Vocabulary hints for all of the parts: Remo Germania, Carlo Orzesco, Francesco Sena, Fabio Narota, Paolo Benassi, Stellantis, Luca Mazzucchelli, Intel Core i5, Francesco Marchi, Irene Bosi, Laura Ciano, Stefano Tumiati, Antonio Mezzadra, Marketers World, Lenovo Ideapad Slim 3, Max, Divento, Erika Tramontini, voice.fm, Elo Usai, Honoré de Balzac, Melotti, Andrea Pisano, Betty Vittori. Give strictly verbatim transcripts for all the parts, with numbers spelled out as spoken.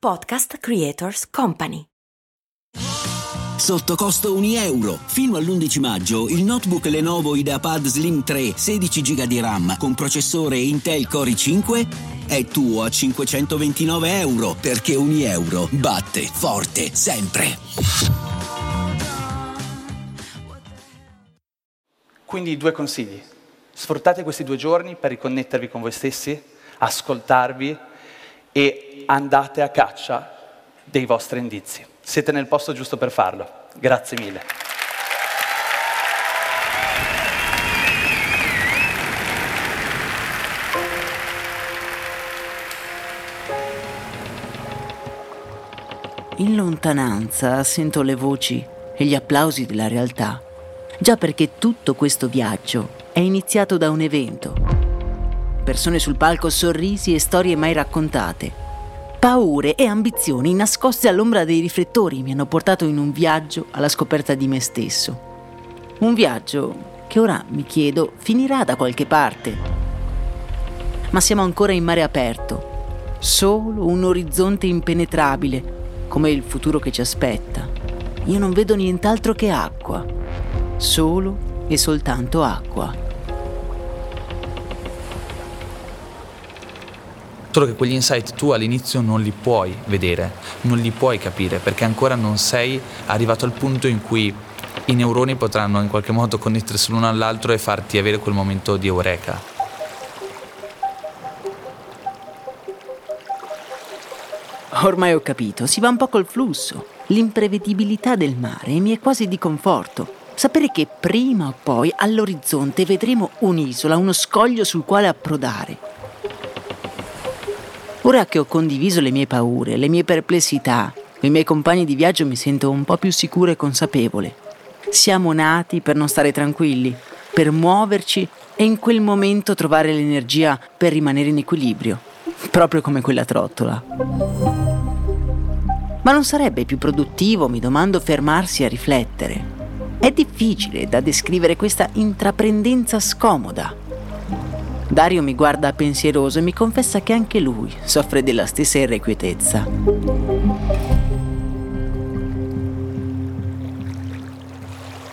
Podcast Creators Company. Sotto costo un euro. Fino all'undici maggio il notebook Lenovo Ideapad Slim tre sedici giga di RAM con processore Intel Core i cinque è tuo a cinquecentoventinove euro, perché un euro batte forte sempre. Quindi due consigli: sfruttate questi due giorni per riconnettervi con voi stessi, ascoltarvi e andate a caccia dei vostri indizi. Siete nel posto giusto per farlo. Grazie mille. In lontananza sento le voci e gli applausi della realtà, già perché tutto questo viaggio è iniziato da un evento. Persone sul palco, sorrisi e storie mai raccontate. Paure e ambizioni nascoste all'ombra dei riflettori mi hanno portato in un viaggio alla scoperta di me stesso. Un viaggio che ora, mi chiedo, finirà da qualche parte. Ma siamo ancora in mare aperto, solo un orizzonte impenetrabile, come il futuro che ci aspetta. Io non vedo nient'altro che acqua, solo e soltanto acqua. Solo che quegli insight tu all'inizio non li puoi vedere, non li puoi capire, perché ancora non sei arrivato al punto in cui i neuroni potranno in qualche modo connettersi l'uno all'altro e farti avere quel momento di eureka. Ormai ho capito, si va un po' col flusso. L'imprevedibilità del mare mi è quasi di conforto. Sapere che prima o poi all'orizzonte vedremo un'isola, uno scoglio sul quale approdare. Ora che ho condiviso le mie paure, le mie perplessità, i miei compagni di viaggio, mi sento un po' più sicuro e consapevole. Siamo nati per non stare tranquilli, per muoverci e in quel momento trovare l'energia per rimanere in equilibrio, proprio come quella trottola. Ma non sarebbe più produttivo, mi domando, fermarsi a riflettere? È difficile da descrivere questa intraprendenza scomoda. Dario mi guarda pensieroso e mi confessa che anche lui soffre della stessa irrequietezza.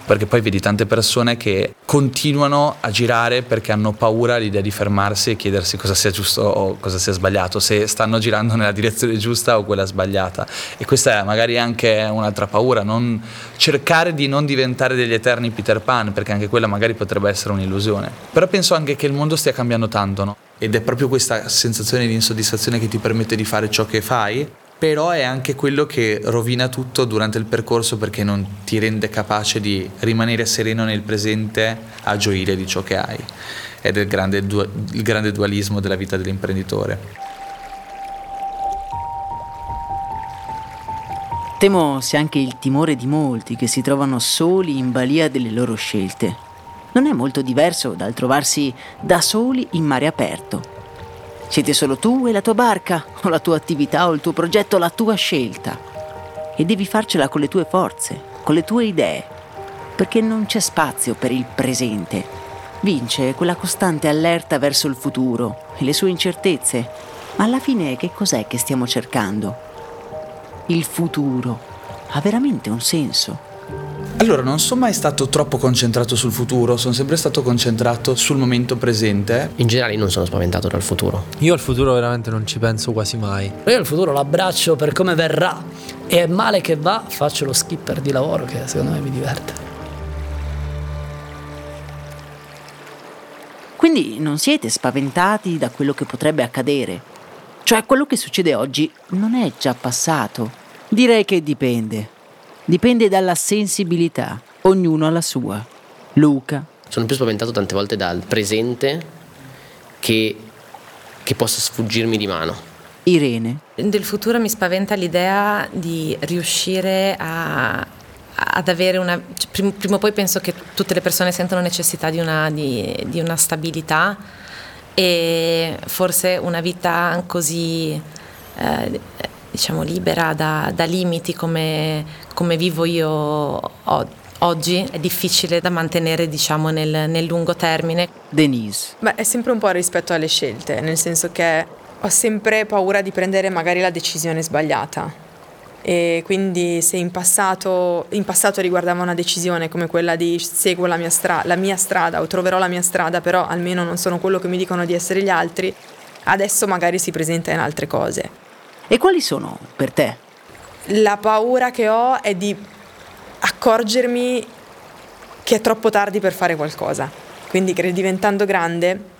Perché poi vedi tante persone che continuano a girare perché hanno paura l'idea di fermarsi e chiedersi cosa sia giusto o cosa sia sbagliato, se stanno girando nella direzione giusta o quella sbagliata. E questa è magari anche un'altra paura, non cercare di non diventare degli eterni Peter Pan, perché anche quella magari potrebbe essere un'illusione. Però penso anche che il mondo stia cambiando tanto, no? Ed è proprio questa sensazione di insoddisfazione che ti permette di fare ciò che fai, però è anche quello che rovina tutto durante il percorso, perché non ti rende capace di rimanere sereno nel presente a gioire di ciò che hai. Ed è il grande, du- il grande dualismo della vita dell'imprenditore. Temo sia anche il timore di molti che si trovano soli in balia delle loro scelte. Non è molto diverso dal trovarsi da soli in mare aperto. Siete solo tu e la tua barca, o la tua attività, o il tuo progetto, la tua scelta. E devi farcela con le tue forze, con le tue idee, perché non c'è spazio per il presente. Vince quella costante allerta verso il futuro e le sue incertezze. Ma alla fine che cos'è che stiamo cercando? Il futuro ha veramente un senso? Allora, non sono mai stato troppo concentrato sul futuro, sono sempre stato concentrato sul momento presente. In generale non sono spaventato dal futuro. Io al futuro veramente non ci penso quasi mai. Io al futuro l'abbraccio per come verrà e male che va faccio lo skipper di lavoro, che secondo me mi diverte. Quindi non siete spaventati da quello che potrebbe accadere? Cioè, quello che succede oggi non è già passato? Direi che dipende. Dipende dalla sensibilità, ognuno alla sua. Luca. Sono più spaventato tante volte dal presente che, che possa sfuggirmi di mano. Irene. Del futuro mi spaventa l'idea di riuscire a, ad avere una... Prima, prima o poi penso che tutte le persone sentono necessità di una, di, di una stabilità, e forse una vita così... Eh, diciamo libera da, da limiti come, come vivo io o, oggi è difficile da mantenere, diciamo, nel, nel lungo termine. Denise. Beh, è sempre un po' rispetto alle scelte, nel senso che ho sempre paura di prendere magari la decisione sbagliata. E quindi se in passato, in passato riguardava una decisione come quella di seguo la mia, stra- la mia strada o troverò la mia strada, però almeno non sono quello che mi dicono di essere gli altri, adesso magari si presenta in altre cose. E quali sono per te? La paura che ho è di accorgermi che è troppo tardi per fare qualcosa. Quindi diventando grande,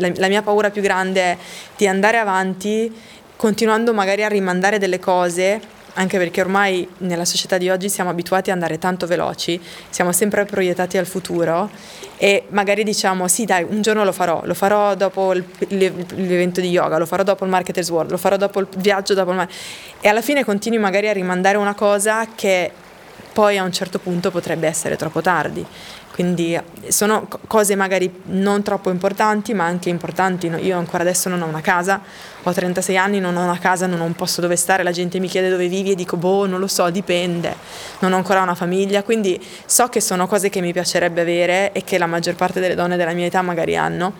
la mia paura più grande è di andare avanti continuando magari a rimandare delle cose, anche perché ormai nella società di oggi siamo abituati a andare tanto veloci, siamo sempre proiettati al futuro e magari diciamo sì dai, un giorno lo farò, lo farò dopo il, l'evento di yoga, lo farò dopo il Marketers World, lo farò dopo il viaggio, dopo il... e alla fine continui magari a rimandare una cosa che poi a un certo punto potrebbe essere troppo tardi. Quindi sono cose magari non troppo importanti, ma anche importanti. Io ancora adesso non ho una casa, ho trentasei anni, non ho una casa, non ho un posto dove stare, la gente mi chiede dove vivi e dico boh, non lo so, dipende, non ho ancora una famiglia, quindi so che sono cose che mi piacerebbe avere e che la maggior parte delle donne della mia età magari hanno,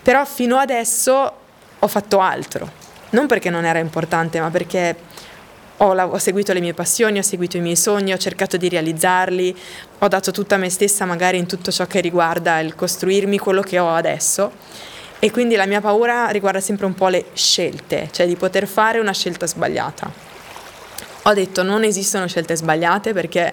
però fino adesso ho fatto altro, non perché non era importante, ma perché Ho, la, ho seguito le mie passioni, ho seguito i miei sogni, ho cercato di realizzarli, ho dato tutta me stessa magari in tutto ciò che riguarda il costruirmi quello che ho adesso, e quindi la mia paura riguarda sempre un po' le scelte, cioè di poter fare una scelta sbagliata. Ho detto non esistono scelte sbagliate, perché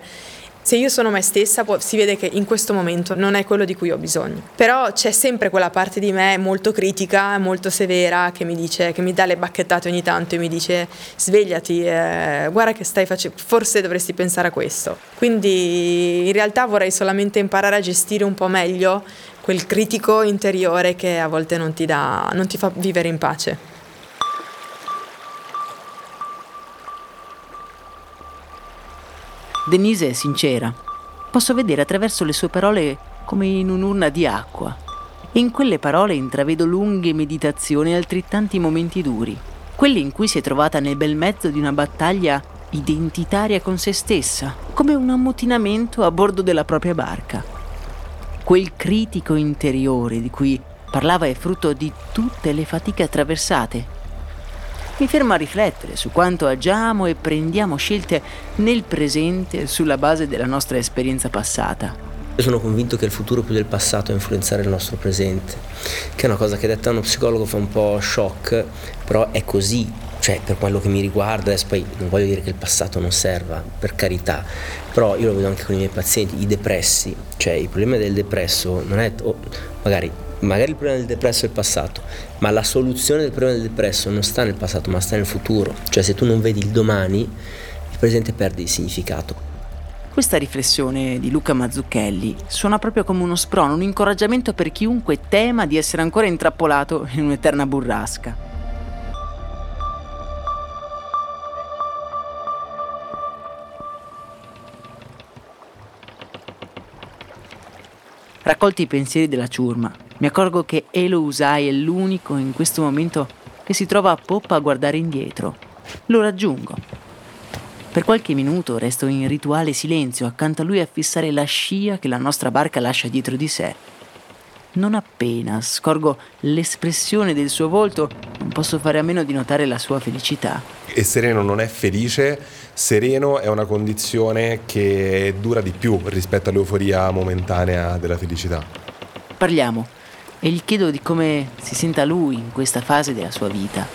se io sono me stessa può, si vede che in questo momento non è quello di cui ho bisogno, però c'è sempre quella parte di me molto critica, molto severa, che mi dice, che mi dà le bacchettate ogni tanto e mi dice svegliati, eh, guarda che stai facendo, forse dovresti pensare a questo. Quindi in realtà vorrei solamente imparare a gestire un po' meglio quel critico interiore che a volte non ti dà, non ti fa vivere in pace. Denise è sincera. Posso vedere attraverso le sue parole come in un'urna di acqua. In quelle parole intravedo lunghe meditazioni e altrettanti momenti duri. Quelli in cui si è trovata nel bel mezzo di una battaglia identitaria con se stessa, come un ammutinamento a bordo della propria barca. Quel critico interiore di cui parlava è frutto di tutte le fatiche attraversate. Mi fermo a riflettere su quanto agiamo e prendiamo scelte nel presente sulla base della nostra esperienza passata. Io sono convinto che il futuro più del passato è influenzare il nostro presente, che è una cosa che detta uno psicologo fa un po' shock, però è così, cioè per quello che mi riguarda. Adesso poi non voglio dire che il passato non serva, per carità, però io lo vedo anche con i miei pazienti, i depressi, cioè il problema del depresso non è oh, magari... Magari il problema del depresso è il passato, ma la soluzione del problema del depresso non sta nel passato, ma sta nel futuro. Cioè se tu non vedi il domani, il presente perde il significato. Questa riflessione di Luca Mazzucchelli suona proprio come uno sprono, un incoraggiamento per chiunque tema di essere ancora intrappolato in un'eterna burrasca. Raccolti i pensieri della ciurma, mi accorgo che Elo Usai è l'unico in questo momento che si trova a poppa a guardare indietro. Lo raggiungo. Per qualche minuto resto in rituale silenzio accanto a lui a fissare la scia che la nostra barca lascia dietro di sé. Non appena scorgo l'espressione del suo volto, non posso fare a meno di notare la sua felicità. E sereno non è felice, sereno è una condizione che dura di più rispetto all'euforia momentanea della felicità. Parliamo e gli chiedo di come si senta lui in questa fase della sua vita.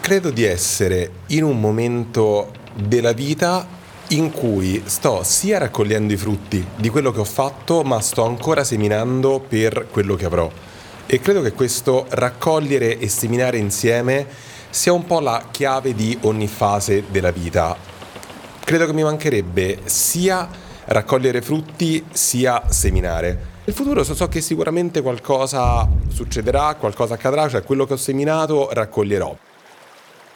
Credo di essere in un momento della vita in cui sto sia raccogliendo i frutti di quello che ho fatto, ma sto ancora seminando per quello che avrò. E credo che questo raccogliere e seminare insieme sia un po' la chiave di ogni fase della vita. Credo che mi mancherebbe sia raccogliere frutti, sia seminare. Nel futuro so, so che sicuramente qualcosa succederà, qualcosa accadrà, cioè quello che ho seminato raccoglierò.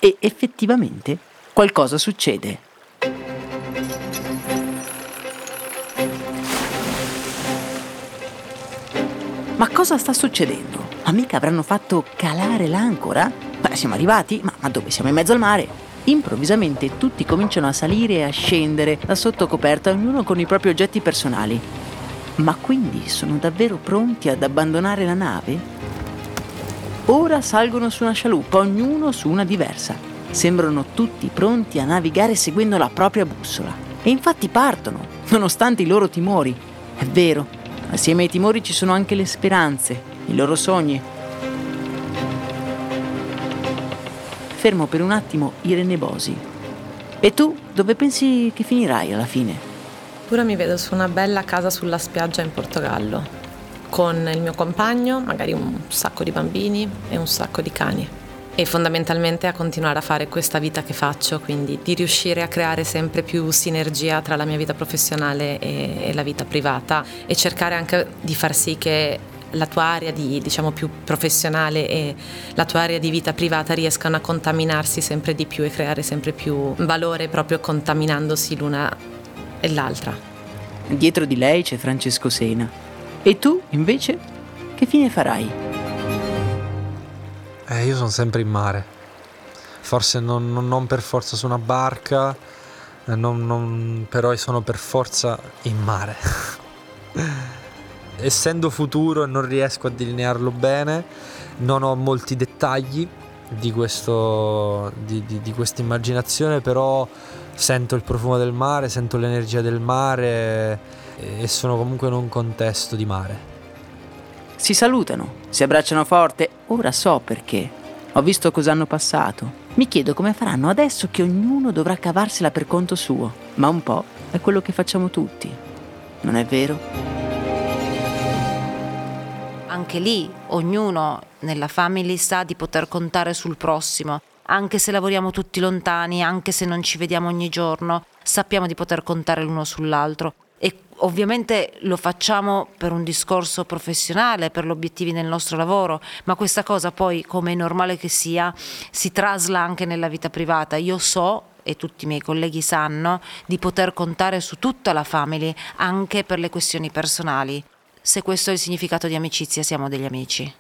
E effettivamente qualcosa succede. Ma cosa sta succedendo? Ma mica avranno fatto calare l'ancora? Beh, siamo arrivati, ma, ma dove siamo? In mezzo al mare? Improvvisamente tutti cominciano a salire e a scendere da sotto coperta, ognuno con i propri oggetti personali. Ma quindi sono davvero pronti ad abbandonare la nave? Ora salgono su una scialuppa, ognuno su una diversa. Sembrano tutti pronti a navigare seguendo la propria bussola. E infatti partono, nonostante i loro timori. È vero, assieme ai timori ci sono anche le speranze, i loro sogni. Fermo per un attimo Irene Bosi. E tu dove pensi che finirai alla fine? Pure mi vedo su una bella casa sulla spiaggia in Portogallo, con il mio compagno, magari un sacco di bambini e un sacco di cani. E fondamentalmente a continuare a fare questa vita che faccio, quindi di riuscire a creare sempre più sinergia tra la mia vita professionale e, e la vita privata, e cercare anche di far sì che la tua area di, diciamo, più professionale e la tua area di vita privata riescano a contaminarsi sempre di più e creare sempre più valore, proprio contaminandosi l'una e l'altra. Dietro di lei c'è Francesco Sena. E tu, invece, che fine farai? Eh, io sono sempre in mare. Forse non, non, non per forza su una barca, non, non, però sono per forza in mare. Essendo futuro, non riesco a delinearlo bene, non ho molti dettagli di, questo, di, di, di questa immaginazione, però sento il profumo del mare, sento l'energia del mare, e sono comunque in un contesto di mare. Si salutano, si abbracciano forte. Ora so perché. Ho visto cosa hanno passato. Mi chiedo come faranno adesso che ognuno dovrà cavarsela per conto suo. Ma un po' è quello che facciamo tutti, non è vero? Anche lì ognuno nella family sa di poter contare sul prossimo. Anche se lavoriamo tutti lontani, anche se non ci vediamo ogni giorno, sappiamo di poter contare l'uno sull'altro. E ovviamente lo facciamo per un discorso professionale, per gli obiettivi nel nostro lavoro, ma questa cosa poi, come è normale che sia, si trasla anche nella vita privata. Io so, e tutti i miei colleghi sanno, di poter contare su tutta la family, anche per le questioni personali. Se questo è il significato di amicizia, siamo degli amici.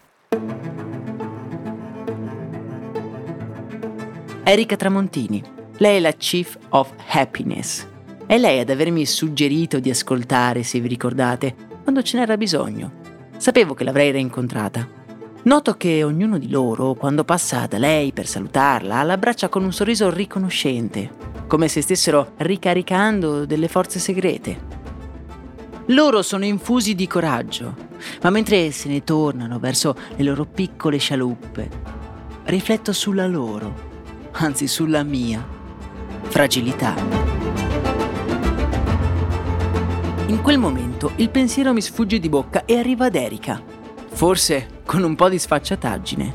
Erika Tramontini, lei è la Chief of Happiness. È lei ad avermi suggerito di ascoltare, se vi ricordate, quando ce n'era bisogno. Sapevo che l'avrei reincontrata. Noto che ognuno di loro, quando passa da lei per salutarla, l'abbraccia con un sorriso riconoscente, come se stessero ricaricando delle forze segrete. Loro sono infusi di coraggio, ma mentre se ne tornano verso le loro piccole scialuppe, rifletto sulla loro, anzi sulla mia, fragilità. In quel momento il pensiero mi sfugge di bocca e arriva ad Erika, forse con un po' di sfacciataggine.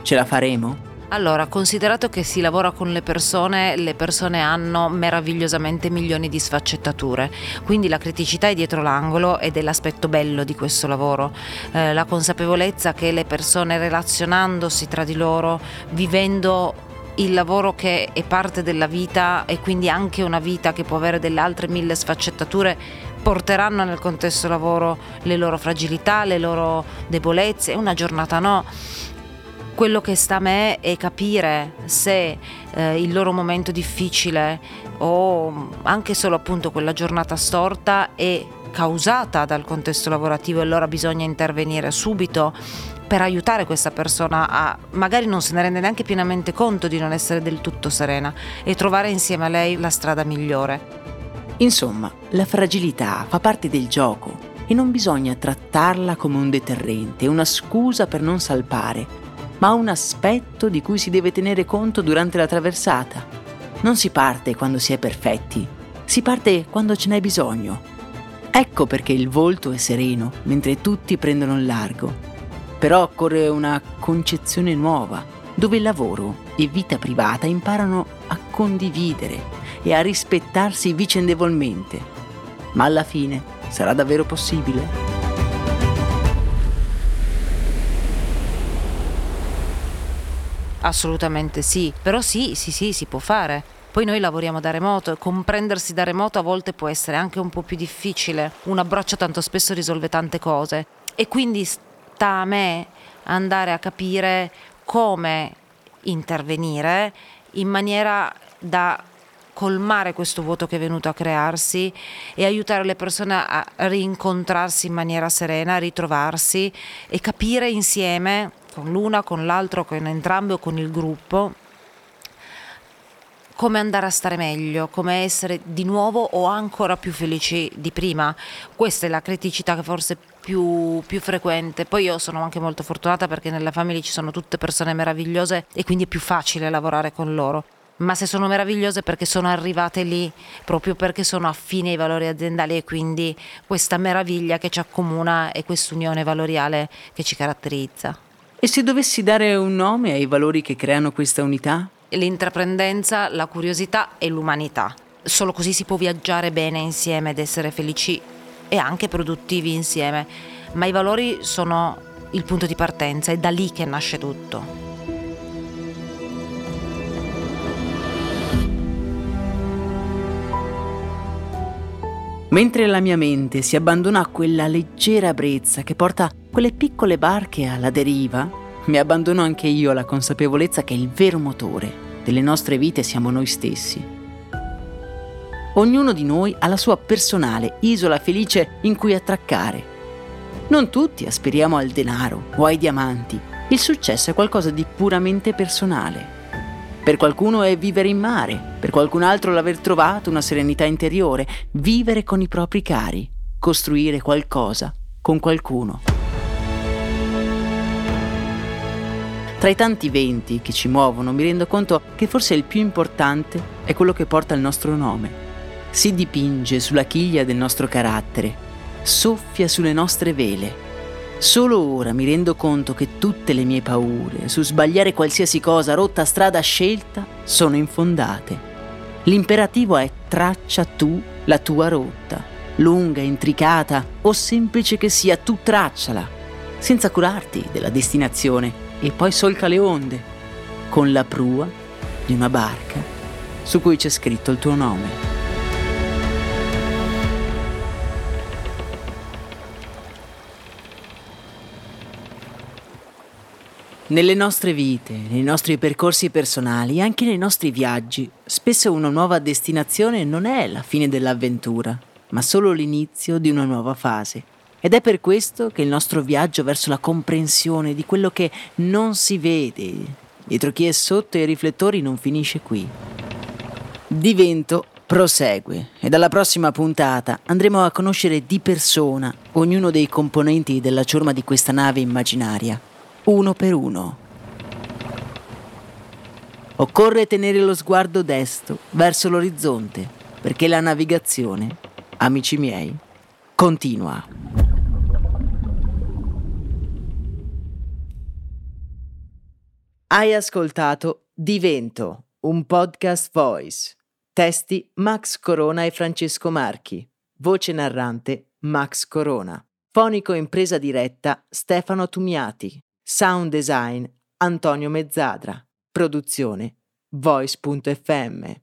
Ce la faremo? Allora, considerato che si lavora con le persone, le persone hanno meravigliosamente milioni di sfaccettature, quindi la criticità è dietro l'angolo ed è l'aspetto bello di questo lavoro, eh, la consapevolezza che le persone, relazionandosi tra di loro, vivendo il lavoro che è parte della vita e quindi anche una vita che può avere delle altre mille sfaccettature, porteranno nel contesto lavoro le loro fragilità, le loro debolezze, una giornata no. Quello che sta a me è capire se eh, il loro momento difficile o anche solo appunto quella giornata storta è causata dal contesto lavorativo, e allora bisogna intervenire subito per aiutare questa persona a, magari non se ne rende neanche pienamente conto di non essere del tutto serena, e trovare insieme a lei la strada migliore. Insomma, la fragilità fa parte del gioco e non bisogna trattarla come un deterrente, una scusa per non salpare, ma un aspetto di cui si deve tenere conto durante la traversata. Non si parte quando si è perfetti, si parte quando ce n'è bisogno. Ecco perché il volto è sereno mentre tutti prendono il largo. Però occorre una concezione nuova, dove lavoro e vita privata imparano a condividere e a rispettarsi vicendevolmente. Ma alla fine sarà davvero possibile? Assolutamente sì, però sì, sì, sì, si può fare. Poi noi lavoriamo da remoto e comprendersi da remoto a volte può essere anche un po' più difficile. Un abbraccio tanto spesso risolve tante cose, e quindi sta a me andare a capire come intervenire in maniera da colmare questo vuoto che è venuto a crearsi e aiutare le persone a rincontrarsi in maniera serena, a ritrovarsi e capire insieme con l'una, con l'altro, con entrambi o con il gruppo, come andare a stare meglio, come essere di nuovo o ancora più felici di prima. Questa è la criticità che forse più, più frequente. Poi io sono anche molto fortunata perché nella family ci sono tutte persone meravigliose e quindi è più facile lavorare con loro. Ma se sono meravigliose perché sono arrivate lì, proprio perché sono affine ai valori aziendali e quindi questa meraviglia che ci accomuna e quest'unione valoriale che ci caratterizza. E se dovessi dare un nome ai valori che creano questa unità? L'intraprendenza, la curiosità e l'umanità. Solo così si può viaggiare bene insieme ed essere felici e anche produttivi insieme. Ma i valori sono il punto di partenza, è da lì che nasce tutto. Mentre la mia mente si abbandona a quella leggera brezza che porta quelle piccole barche alla deriva, mi abbandono anche io alla consapevolezza che il vero motore delle nostre vite siamo noi stessi. Ognuno di noi ha la sua personale isola felice in cui attraccare. Non tutti aspiriamo al denaro o ai diamanti. Il successo è qualcosa di puramente personale. Per qualcuno è vivere in mare, per qualcun altro l'aver trovato una serenità interiore, vivere con i propri cari, costruire qualcosa con qualcuno. Tra i tanti venti che ci muovono mi rendo conto che forse il più importante è quello che porta il nostro nome. Si dipinge sulla chiglia del nostro carattere, soffia sulle nostre vele. Solo ora mi rendo conto che tutte le mie paure su sbagliare qualsiasi cosa, rotta, strada, scelta, sono infondate. L'imperativo è traccia tu la tua rotta, lunga, intricata o semplice che sia, tu tracciala, senza curarti della destinazione e poi solca le onde, con la prua di una barca su cui c'è scritto il tuo nome. Nelle nostre vite, nei nostri percorsi personali, anche nei nostri viaggi, spesso una nuova destinazione non è la fine dell'avventura, ma solo l'inizio di una nuova fase. Ed è per questo che il nostro viaggio verso la comprensione di quello che non si vede, dietro chi è sotto i riflettori, non finisce qui. Divento prosegue e dalla prossima puntata andremo a conoscere di persona ognuno dei componenti della ciurma di questa nave immaginaria. Uno per uno. Occorre tenere lo sguardo destro verso l'orizzonte, perché la navigazione, amici miei, continua. Hai ascoltato Divento, un podcast Voice. Testi Max Corona e Francesco Marchi. Voce narrante Max Corona. Fonico in presa diretta Stefano Tumiati. Sound design Antonio Mezzadra. Produzione voice punto effe emme.